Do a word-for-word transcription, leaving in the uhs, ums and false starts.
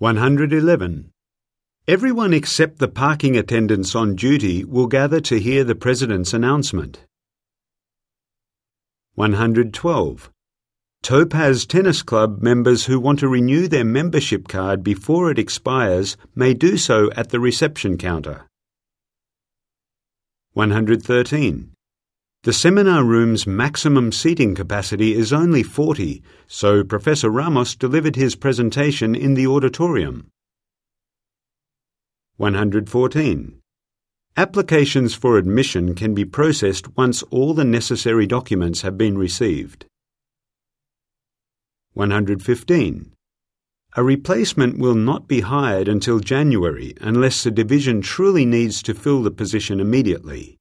one hundred eleven. Everyone except the parking attendants on duty will gather to hear the President's announcement. one hundred twelve. Topaz Tennis Club members who want to renew their membership card before it expires may do so at the reception counter. one hundred thirteen. The seminar room's maximum seating capacity is only forty, so Professor Ramos delivered his presentation in the auditorium. one hundred fourteen. Applications for admission can be processed once all the necessary documents have been received. one hundred fifteen. A replacement will not be hired until January unless the division truly needs to fill the position immediately.